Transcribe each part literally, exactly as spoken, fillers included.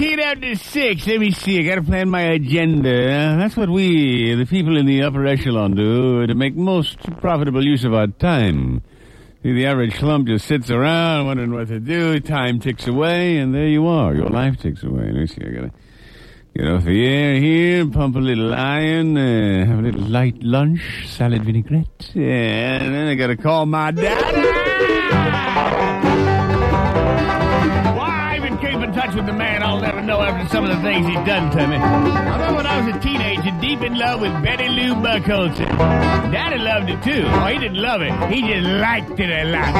ten after six. Let me see. I got to plan my agenda. That's what we, the people in the upper echelon, do to make most profitable use of our time. See, the average slump just sits around wondering what to do. Time ticks away, and there you are. Your life ticks away. Let me see. I got to get off the air here, pump a little iron, uh, have a little light lunch, salad vinaigrette. Yeah, and then I got to call my daddy. With the man I'll never know after some of the things he's done to me. I remember when I was a teenager, deep in love with Betty Lou Buckholzer. Daddy loved it too. Oh, he didn't love it. He just liked it a lot.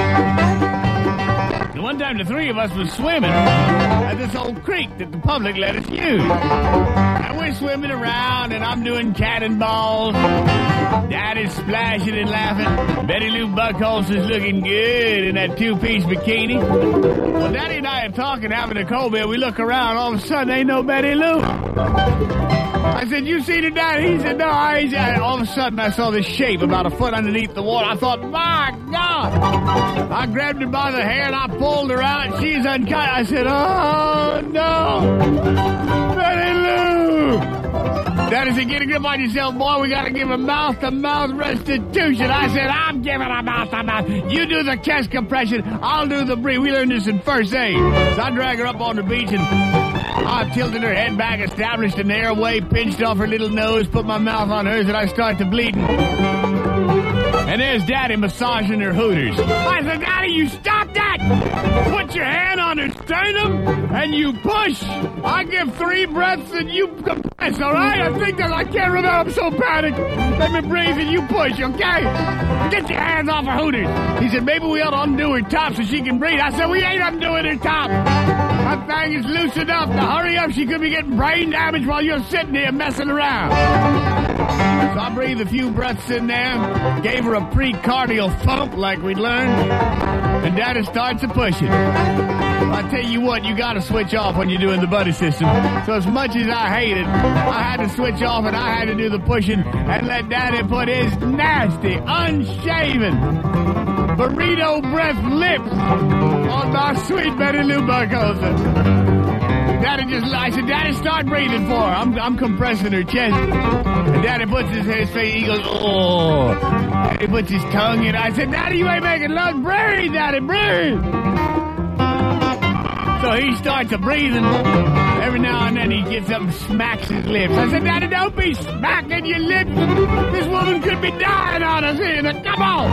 And one time the three of us were swimming at this old creek that the public let us use. And we're swimming around and I'm doing cannonballs. Daddy's splashing and laughing. Betty Lou Buckholzer's looking good in that two-piece bikini. Well, Daddy and I are talking, having a cold beer. We look around, all of a sudden, ain't no Betty Lou. I said, "You seen her, Daddy?" He said, "No, I ain't." All of a sudden, I saw this shape about a foot underneath the water. I thought, my God. I grabbed her by the hair and I pulled her out. She's uncut. I said, "Oh, no. Betty Lou." Daddy said, "Get a grip on yourself, boy. We got to give a mouth-to-mouth restitution." I said, "I'm giving a mouth-to-mouth. You do the chest compression. I'll do the breathe." We learned this in first aid. So I drag her up on the beach, and I tilted her head back, established an airway, pinched off her little nose, put my mouth on hers, and I start to bleeding. And there's Daddy massaging her hooters. I said, "Daddy, you stop that! Put your hand on her sternum, and you push. I give three breaths, and you compress, all right? I think that I can't remember. I'm so panicked. Let me breathe, and you push, okay? Get your hands off her hooters." He said, "Maybe we ought to undo her top so she can breathe." I said, "We ain't undoing her top. That thing is loose enough. Now hurry up. She could be getting brain damage while you're sitting here messing around." So I breathed a few breaths in there, gave her a precardial thump like we'd learned, and Daddy starts to push it. I tell you what, you got to switch off when you're doing the buddy system. So as much as I hate it, I had to switch off and I had to do the pushing and let Daddy put his nasty, unshaven, burrito breath lips on my sweet Betty Lou Buckholzer. Daddy just, I said, "Daddy, start breathing for her. I'm, I'm compressing her chest." And Daddy puts his, his face, he goes, "Oh." Daddy puts his tongue in. I said, "Daddy, you ain't making love. Breathe, Daddy, breathe." So he starts breathing. Every now and then he gets up and smacks his lips. I said, "Daddy, don't be smacking your lips. This woman could be dying on us here. Now, come on."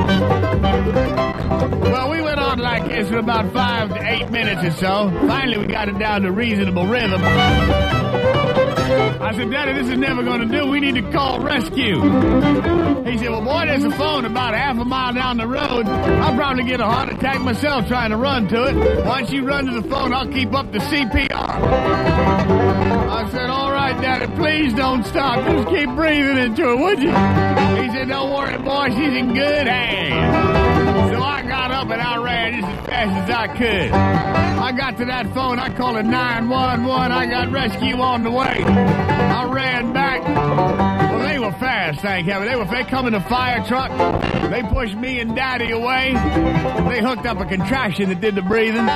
Well, we went on like this for about five to eight minutes or so. Finally, we got it down to reasonable rhythm. I said, "Daddy, this is never going to do. We need to call rescue." He said, "Well, boy, there's a phone about half a mile down the road. I'll probably get a heart attack myself trying to run to it. Why don't you run to the phone? I'll keep up the C P R. I said, "All right, Daddy, please don't stop. Just keep breathing into it, would you?" He said, "Don't worry, boy. She's in good hands." So I got up and I ran just as fast as I could. I got to that phone. I called nine one one. I got rescue on the way. I ran back. Well, they were fast, thank heaven. They were they come in a fire truck. They pushed me and Daddy away. They hooked up a contraption that did the breathing.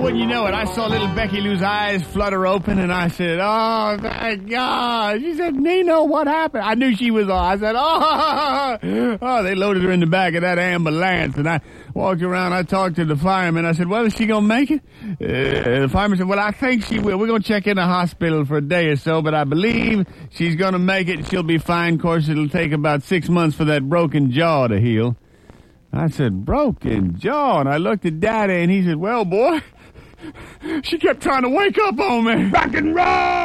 Wouldn't you know it, I saw little Becky Lou's eyes flutter open, and I said, "Oh, thank God." She said, "Nino, what happened?" I knew she was all. I said, oh, oh, they loaded her in the back of that ambulance, and I walked around. I talked to the fireman. I said, "Well, is she going to make it?" Uh, the fireman said, "Well, I think she will. We're going to check in the hospital for a day or so, but I believe she's going to make it. She'll be fine. Of course, it'll take about six months for that broken jaw to heal." I said, "Broken jaw?" And I looked at Daddy, and he said, "Well, boy, she kept trying to wake up on me. Rock and roll!"